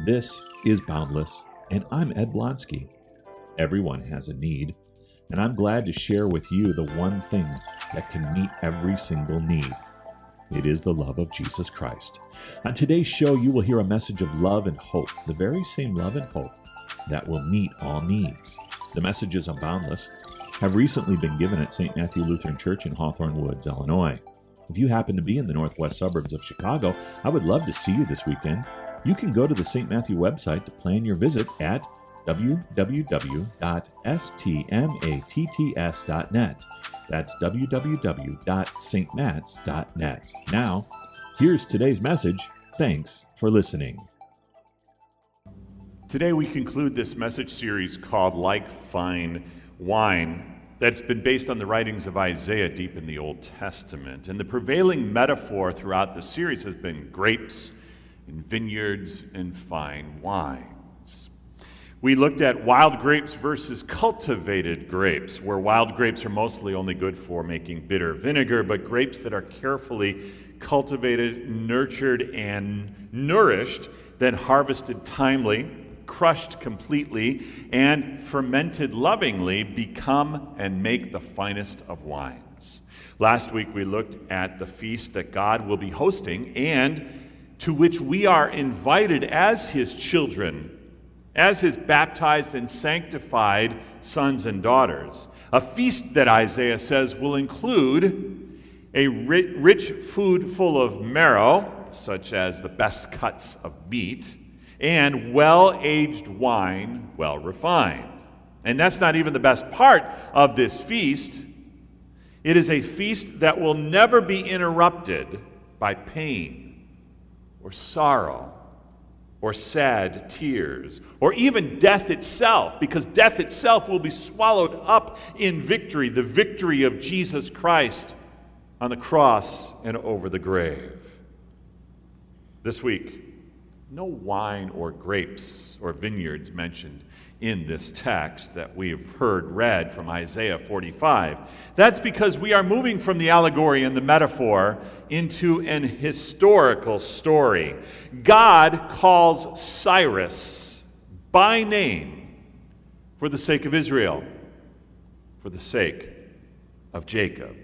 This is Boundless, and I'm Ed Blonsky. Everyone has a need, and I'm glad to share with you the one thing that can meet every single need. It is the love of Jesus Christ. On today's show, you will hear a message of love and hope, the very same love and hope that will meet all needs. The messages on Boundless have recently been given at St. Matthew Lutheran Church in Hawthorne Woods, Illinois. If you happen to be in the northwest suburbs of Chicago, I would love to see you this weekend. You can go to the St. Matthew website to plan your visit at www.stmatts.net. That's www.stmatts.net. Now, here's today's message. Thanks for listening. Today we conclude this message series called Like Fine Wine that's been based on the writings of Isaiah deep in the Old Testament. And the prevailing metaphor throughout the series has been grapes and vineyards and fine wines. We looked at wild grapes versus cultivated grapes, where wild grapes are mostly only good for making bitter vinegar, but grapes that are carefully cultivated, nurtured, and nourished, then harvested timely, crushed completely, and fermented lovingly, become and make the finest of wines. Last week we looked at the feast that God will be hosting and to which we are invited as his children, as his baptized and sanctified sons and daughters. A feast that Isaiah says will include a rich food full of marrow, such as the best cuts of meat, and well-aged wine, well refined. And that's not even the best part of this feast. It is a feast that will never be interrupted by pain or sorrow or sad tears, or even death itself, because death itself will be swallowed up in victory, the victory of Jesus Christ on the cross and over the grave. This week, no wine or grapes or vineyards mentioned in this text that we have heard read from Isaiah 45. That's because we are moving from the allegory and the metaphor into an historical story. God calls Cyrus by name for the sake of Israel, for the sake of Jacob.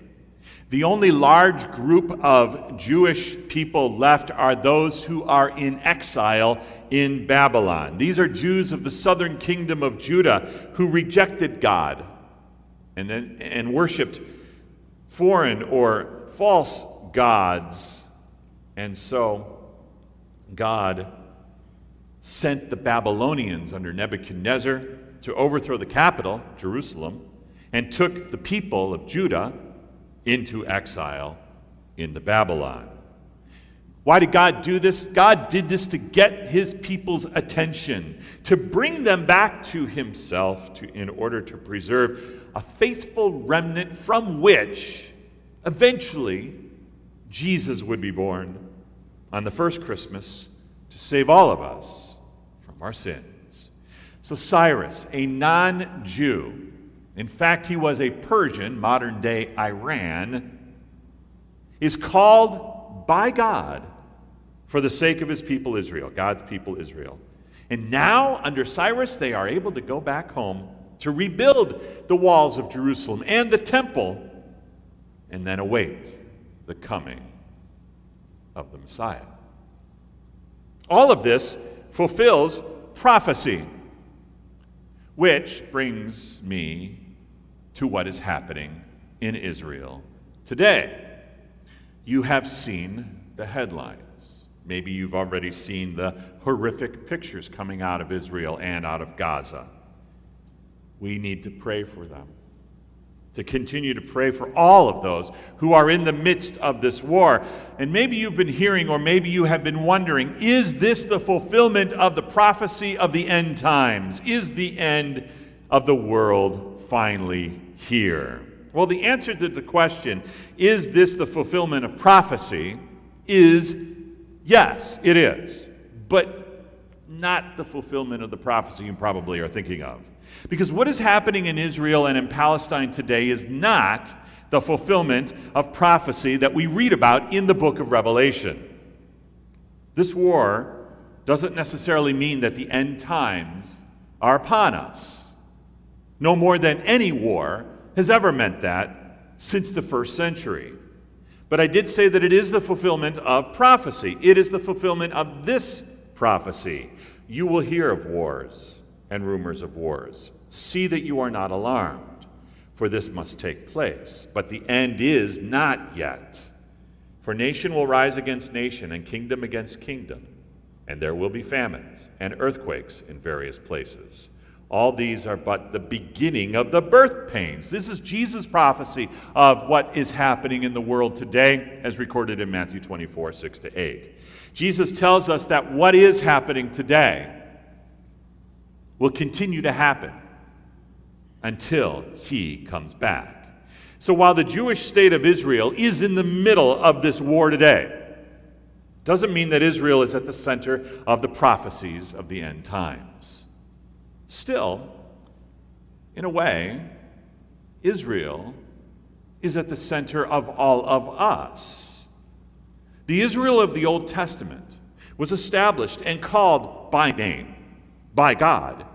The only large group of Jewish people left are those who are in exile in Babylon. These are Jews of the southern kingdom of Judah who rejected God and worshipped foreign or false gods. And so God sent the Babylonians under Nebuchadnezzar to overthrow the capital, Jerusalem, and took the people of Judah into exile into Babylon. Why did God do this? God did this to get his people's attention, to bring them back to himself, in order to preserve a faithful remnant from which eventually Jesus would be born on the first Christmas to save all of us from our sins. So Cyrus, a non-Jew, in fact, he was a Persian, modern-day Iran, is called by God for the sake of his people Israel, God's people Israel. And now, under Cyrus, they are able to go back home to rebuild the walls of Jerusalem and the temple, and then await the coming of the Messiah. All of this fulfills prophecy, which brings me to what is happening in Israel today. You have seen the headlines. Maybe you've already seen the horrific pictures coming out of Israel and out of Gaza. We need to pray for them, to continue to pray for all of those who are in the midst of this war. And maybe you've been hearing, or maybe you have been wondering, is this the fulfillment of the prophecy of the end times? Is the end of the world finally here? Well, the answer to the question, is this the fulfillment of prophecy, is yes, it is, but not the fulfillment of the prophecy you probably are thinking of. Because what is happening in Israel and in Palestine today is not the fulfillment of prophecy that we read about in the book of Revelation. This war doesn't necessarily mean that the end times are upon us. No more than any war has ever meant that since the first century. But I did say that it is the fulfillment of prophecy. It is the fulfillment of this prophecy. You will hear of wars and rumors of wars. See that you are not alarmed, for this must take place. But the end is not yet. For nation will rise against nation, and kingdom against kingdom. And there will be famines and earthquakes in various places. All these are but the beginning of the birth pains. This is Jesus' prophecy of what is happening in the world today, as recorded in Matthew 24, 6-8. Jesus tells us that what is happening today will continue to happen until he comes back. So while the Jewish state of Israel is in the middle of this war today, doesn't mean that Israel is at the center of the prophecies of the end times. Still, in a way, Israel is at the center of all of us. The Israel of the Old Testament was established and called by name, by God,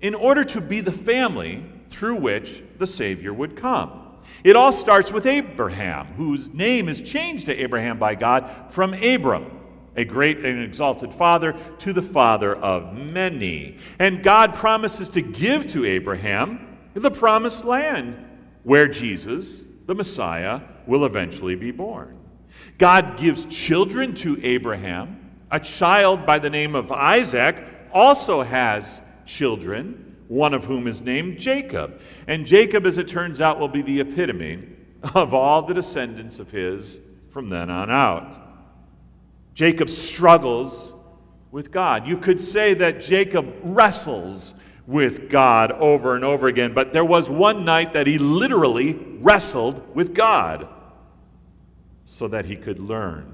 in order to be the family through which the Savior would come. It all starts with Abraham, whose name is changed to Abraham by God from Abram, a great and exalted father, to the father of many. And God promises to give to Abraham the promised land, where Jesus, the Messiah, will eventually be born. God gives children to Abraham. A child by the name of Isaac also has children, one of whom is named Jacob. And Jacob, as it turns out, will be the epitome of all the descendants of his from then on out. Jacob struggles with God. You could say that Jacob wrestles with God over and over again, but there was one night that he literally wrestled with God so that he could learn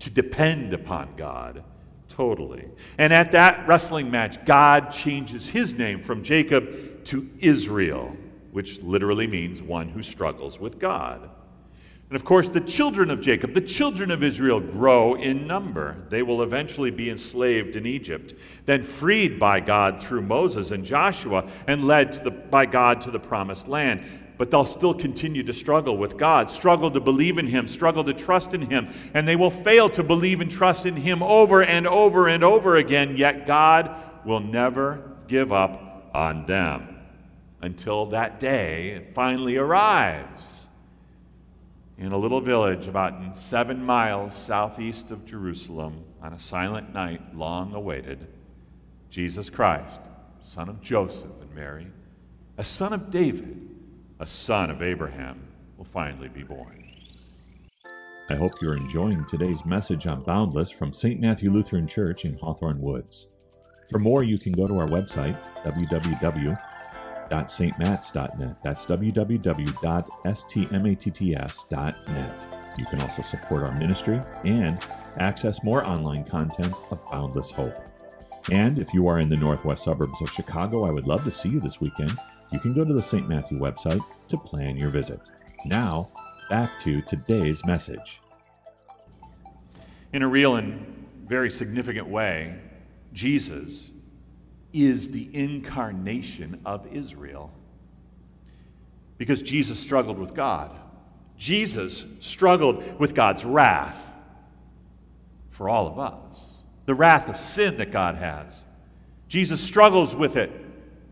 to depend upon God totally. And at that wrestling match, God changes his name from Jacob to Israel, which literally means one who struggles with God. And of course, the children of Jacob, the children of Israel, grow in number. They will eventually be enslaved in Egypt, then freed by God through Moses and Joshua, and led by God to the promised land. But they'll still continue to struggle with God, struggle to believe in him, struggle to trust in him, and they will fail to believe and trust in him over and over and over again, yet God will never give up on them until that day finally arrives in a little village about 7 miles southeast of Jerusalem on a silent night long awaited. Jesus Christ, son of Joseph and Mary, a son of David, a son of Abraham, will finally be born. I hope you're enjoying today's message on Boundless from St. Matthew Lutheran Church in Hawthorne Woods. For more, you can go to our website, www.stmatts.net. That's www.stmatts.net. You can also support our ministry and access more online content of Boundless Hope. And if you are in the northwest suburbs of Chicago, I would love to see you this weekend. You can go to the St. Matthew website to plan your visit. Now, back to today's message. In a real and very significant way, Jesus is the incarnation of Israel. Because Jesus struggled with God. Jesus struggled with God's wrath for all of us. The wrath of sin that God has. Jesus struggles with it,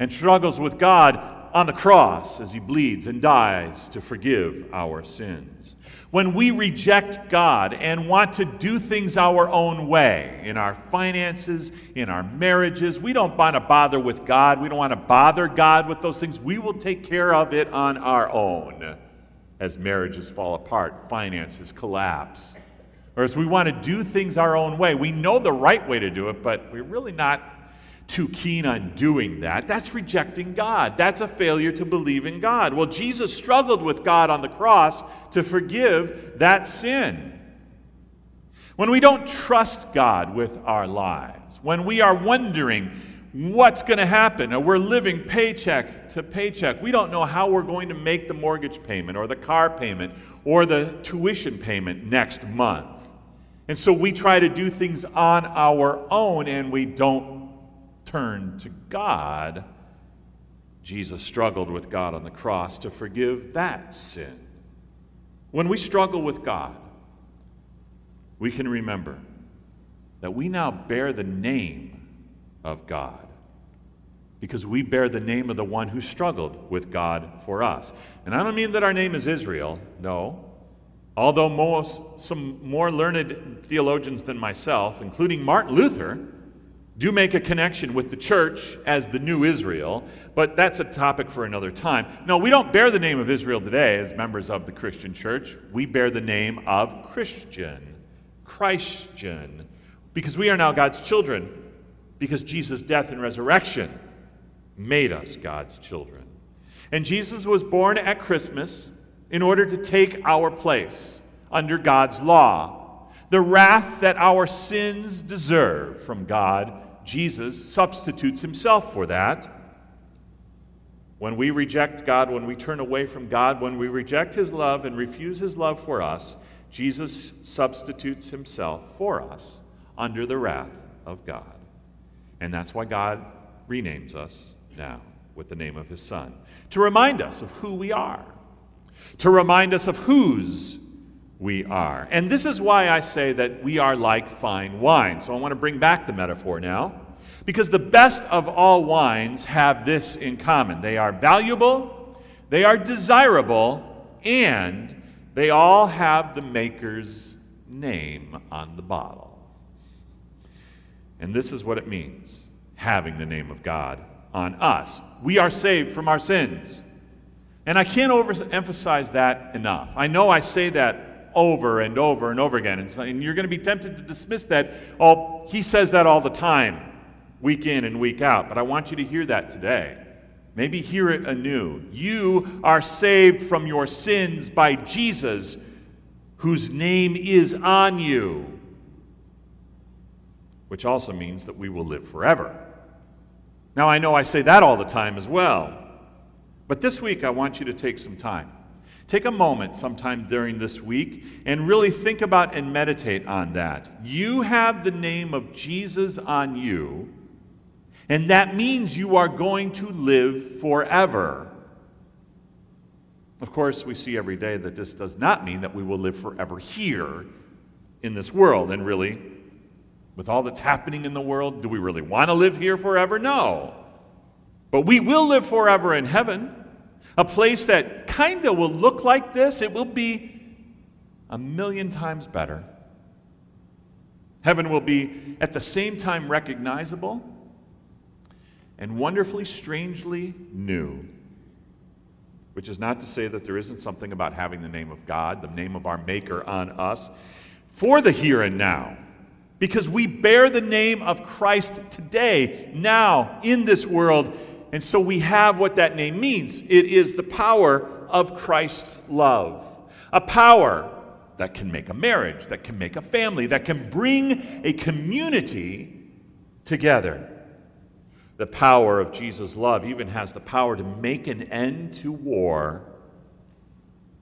and struggles with God on the cross as he bleeds and dies to forgive our sins. When we reject God and want to do things our own way, in our finances, in our marriages, we don't want to bother with God. We don't want to bother God with those things. We will take care of it on our own as marriages fall apart, finances collapse. Or as we want to do things our own way. We know the right way to do it, but we're really not too keen on doing that. That's rejecting God. That's a failure to believe in God. Well, Jesus struggled with God on the cross to forgive that sin. When we don't trust God with our lives, when we are wondering what's going to happen, or we're living paycheck to paycheck, we don't know how we're going to make the mortgage payment or the car payment or the tuition payment next month. And so we try to do things on our own, and we don't turn to God. Jesus struggled with God on the cross to forgive that sin. When we struggle with God, we can remember that we now bear the name of God, because we bear the name of the one who struggled with God for us. And I don't mean that our name is Israel, no. Although some more learned theologians than myself, including Martin Luther, do make a connection with the church as the new Israel, but that's a topic for another time. No, we don't bear the name of Israel today as members of the Christian church. We bear the name of Christian, Christian, because we are now God's children, because Jesus' death and resurrection made us God's children. And Jesus was born at Christmas in order to take our place under God's law. The wrath that our sins deserve from God, Jesus substitutes himself for that. When we reject God, when we turn away from God, when we reject his love and refuse his love for us, Jesus substitutes himself for us under the wrath of God. And that's why God renames us now with the name of his Son, to remind us of who we are, to remind us of whose we are. And this is why I say that we are like fine wine. So I want to bring back the metaphor now, because the best of all wines have this in common. They are valuable, they are desirable, and they all have the maker's name on the bottle. And this is what it means, having the name of God on us. We are saved from our sins. And I can't overemphasize that enough. I know I say that over and over and over again, and you're going to be tempted to dismiss that. Oh, he says that all the time, week in and week out. But I want you to hear that today. Maybe hear it anew. You are saved from your sins by Jesus, whose name is on you, which also means that we will live forever. Now, I know I say that all the time as well, but this week I want you to take some time. Take a moment sometime during this week and really think about and meditate on that. You have the name of Jesus on you, and that means you are going to live forever. Of course, we see every day that this does not mean that we will live forever here in this world, and really, with all that's happening in the world, do we really want to live here forever? No. But we will live forever in heaven, a place that kind of will look like this. It will be 1,000,000 times better. Heaven will be at the same time recognizable and wonderfully, strangely new, which is not to say that there isn't something about having the name of God, the name of our Maker on us, for the here and now. Because we bear the name of Christ today, now, in this world, and so we have what that name means. It is the power of Christ's love, a power that can make a marriage, that can make a family, that can bring a community together. The power of Jesus' love even has the power to make an end to war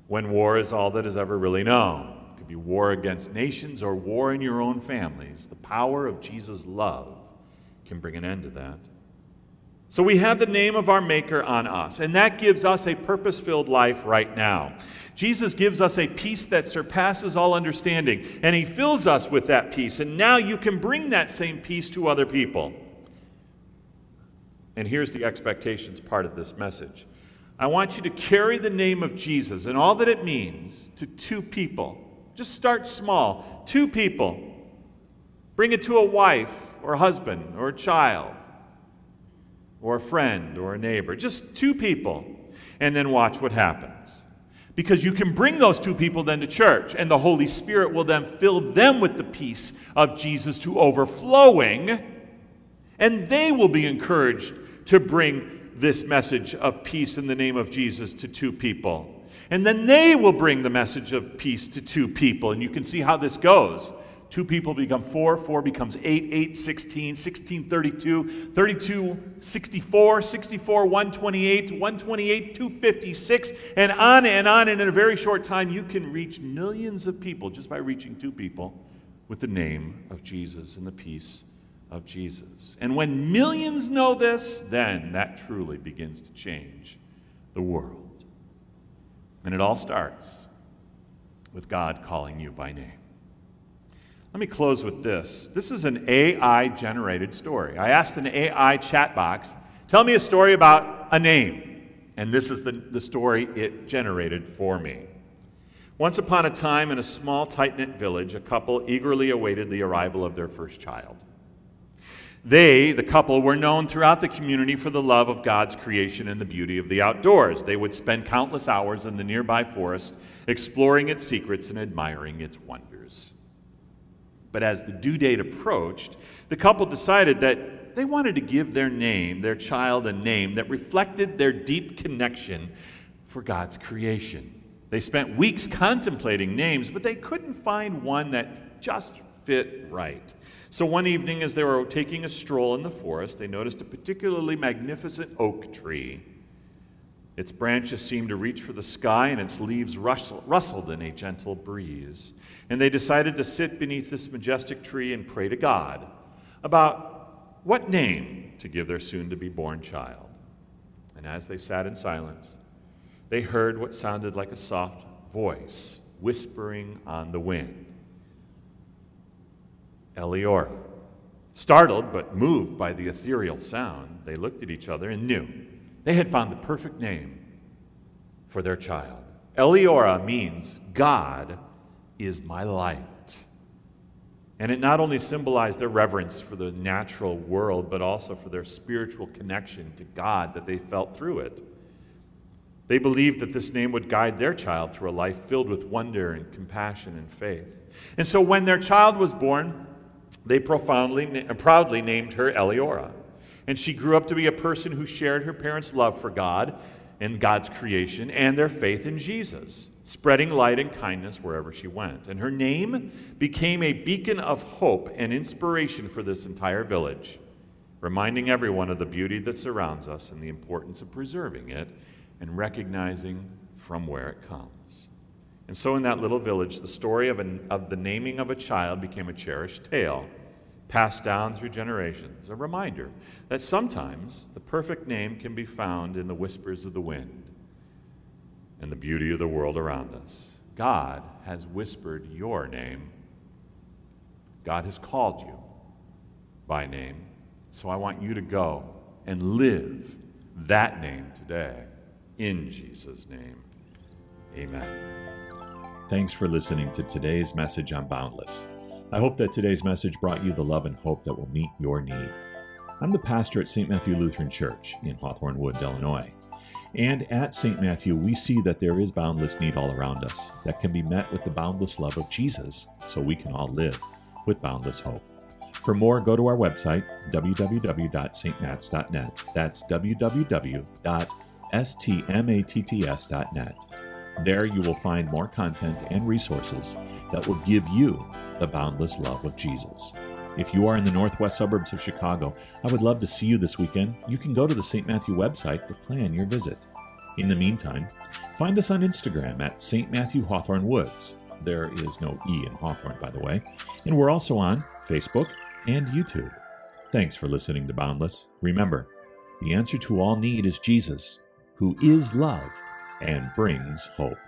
when war is all that is ever really known. Be war against nations or war in your own families. The power of Jesus' love can bring an end to that. So we have the name of our Maker on us, and that gives us a purpose-filled life right now. Jesus gives us a peace that surpasses all understanding, and he fills us with that peace, and now you can bring that same peace to other people. And here's the expectations part of this message. I want you to carry the name of Jesus and all that it means to two people. Just start small. Two people. Bring it to a wife or a husband or a child or a friend or a neighbor. Just two people, and then watch what happens. Because you can bring those two people then to church, and the Holy Spirit will then fill them with the peace of Jesus to overflowing, and they will be encouraged to bring this message of peace in the name of Jesus to two people. And then they will bring the message of peace to two people. And you can see how this goes. Two people become four. Four becomes eight. 8, 16. 16, 32. 32, 64. 64, 128. 128, 256. And on and on. And in a very short time, you can reach millions of people just by reaching two people with the name of Jesus and the peace of Jesus. And when millions know this, then that truly begins to change the world. And it all starts with God calling you by name. Let me close with this. This is an AI-generated story. I asked an AI chat box, tell me a story about a name. And this is the story it generated for me. Once upon a time, in a small, tight-knit village, a couple eagerly awaited the arrival of their first child. They, the couple, were known throughout the community for the love of God's creation and the beauty of the outdoors. They would spend countless hours in the nearby forest, exploring its secrets and admiring its wonders. But as the due date approached, the couple decided that they wanted to give their name, their child, a name that reflected their deep connection for God's creation. They spent weeks contemplating names, but they couldn't find one that just fit right. So one evening, as they were taking a stroll in the forest, they noticed a particularly magnificent oak tree. Its branches seemed to reach for the sky, and its leaves rustled in a gentle breeze. And they decided to sit beneath this majestic tree and pray to God about what name to give their soon-to-be-born child. And as they sat in silence, they heard what sounded like a soft voice whispering on the wind. Eliora. Startled but moved by the ethereal sound, they looked at each other and knew they had found the perfect name for their child. Eliora means God is my light. And it not only symbolized their reverence for the natural world, but also for their spiritual connection to God that they felt through it. They believed that this name would guide their child through a life filled with wonder and compassion and faith. And so when their child was born, they proudly named her Eliora. And she grew up to be a person who shared her parents' love for God and God's creation and their faith in Jesus, spreading light and kindness wherever she went. And her name became a beacon of hope and inspiration for this entire village, reminding everyone of the beauty that surrounds us and the importance of preserving it and recognizing from where it comes. And so in that little village, the story of the naming of a child became a cherished tale, passed down through generations, a reminder that sometimes the perfect name can be found in the whispers of the wind and the beauty of the world around us. God has whispered your name. God has called you by name. So I want you to go and live that name today. In Jesus' name, amen. Thanks for listening to today's message on Boundless. I hope that today's message brought you the love and hope that will meet your need. I'm the pastor at St. Matthew Lutheran Church in Hawthorne Woods, Illinois. And at St. Matthew, we see that there is boundless need all around us that can be met with the boundless love of Jesus, so we can all live with boundless hope. For more, go to our website, www.stmatts.net. That's www.stmatts.net. There you will find more content and resources that will give you the boundless love of Jesus. If you are in the northwest suburbs of Chicago, I would love to see you this weekend. You can go to the St. Matthew website to plan your visit. In the meantime, find us on Instagram at St. Matthew Hawthorne Woods. There is no E in Hawthorne, by the way. And we're also on Facebook and YouTube. Thanks for listening to Boundless. Remember, the answer to all need is Jesus, who is love and brings hope.